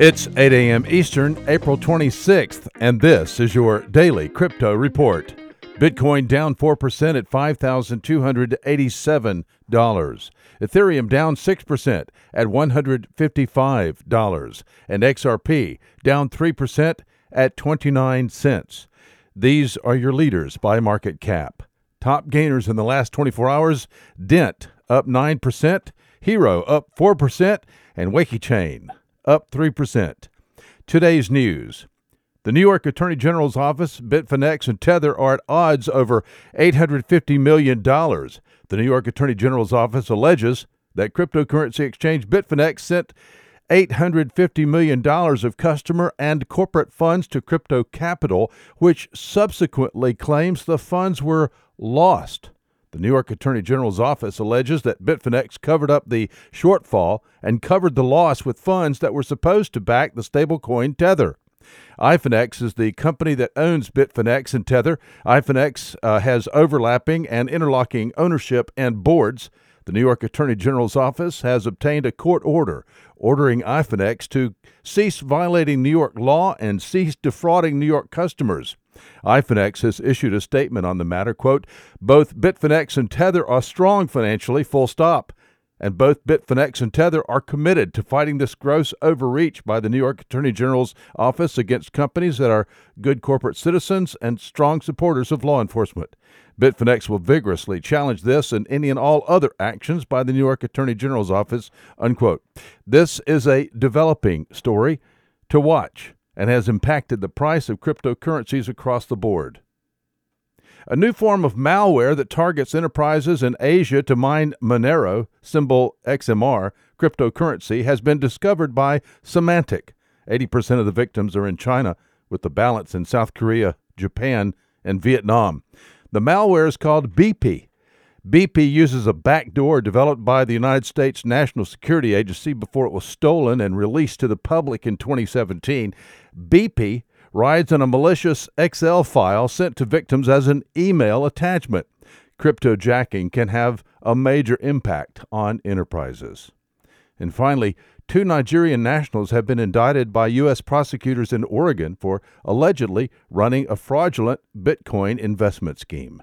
It's 8 a.m. Eastern, April 26th, and this is your Daily Crypto Report. Bitcoin down 4% at $5,287. Ethereum down 6% at $155. And XRP down 3% at 29 cents. These are your leaders by market cap. Top gainers in the last 24 hours, Dent up 9%, Hero up 4%, and WakiChain up 3%. Today's news. The New York Attorney General's Office, Bitfinex, and Tether are at odds over $850 million. The New York Attorney General's Office alleges that cryptocurrency exchange Bitfinex sent $850 million of customer and corporate funds to Crypto Capital, which subsequently claims the funds were lost. The New York Attorney General's Office alleges that Bitfinex covered up the shortfall and covered the loss with funds that were supposed to back the stablecoin Tether. Ifinex is the company that owns Bitfinex and Tether. Ifinex has overlapping and interlocking ownership and boards. The New York Attorney General's Office has obtained a court order ordering Ifinex to cease violating New York law and cease defrauding New York customers. Ifinex has issued a statement on the matter, quote, "Both Bitfinex and Tether are strong financially, full stop. And both Bitfinex and Tether are committed to fighting this gross overreach by the New York Attorney General's Office against companies that are good corporate citizens and strong supporters of law enforcement. Bitfinex will vigorously challenge this and any and all other actions by the New York Attorney General's Office," unquote. This is a developing story to watch and has impacted the price of cryptocurrencies across the board. A new form of malware that targets enterprises in Asia to mine Monero, symbol XMR, cryptocurrency, has been discovered by Symantec. 80% of the victims are in China, with the balance in South Korea, Japan, and Vietnam. The malware is called Beepy. Beepy uses a backdoor developed by the United States National Security Agency before it was stolen and released to the public in 2017. Beepy rides on a malicious Excel file sent to victims as an email attachment. Cryptojacking can have a major impact on enterprises. And finally, two Nigerian nationals have been indicted by U.S. prosecutors in Oregon for allegedly running a fraudulent Bitcoin investment scheme.